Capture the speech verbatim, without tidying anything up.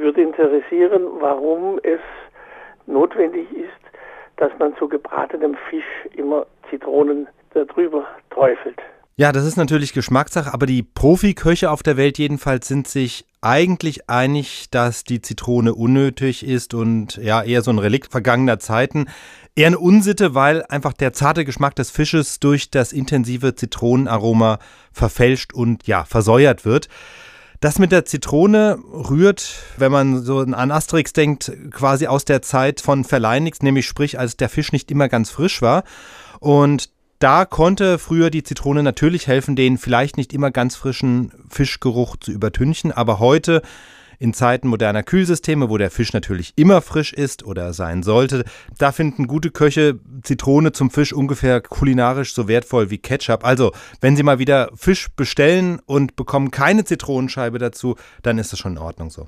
würde interessieren, warum es notwendig ist, dass man zu gebratenem Fisch immer Zitronen darüber träufelt. Ja, das ist natürlich Geschmackssache, aber die Profiköche auf der Welt jedenfalls sind sich eigentlich einig, dass die Zitrone unnötig ist und ja eher so ein Relikt vergangener Zeiten. Eher eine Unsitte, weil einfach der zarte Geschmack des Fisches durch das intensive Zitronenaroma verfälscht und ja versäuert wird. Das mit der Zitrone rührt, wenn man so an Asterix denkt, quasi aus der Zeit von Verleihnix, nämlich sprich, als der Fisch nicht immer ganz frisch war. Und da konnte früher die Zitrone natürlich helfen, den vielleicht nicht immer ganz frischen Fischgeruch zu übertünchen. Aber heute, in Zeiten moderner Kühlsysteme, wo der Fisch natürlich immer frisch ist oder sein sollte, da finden gute Köche Zitrone zum Fisch ungefähr kulinarisch so wertvoll wie Ketchup. Also, wenn Sie mal wieder Fisch bestellen und bekommen keine Zitronenscheibe dazu, dann ist das schon in Ordnung so.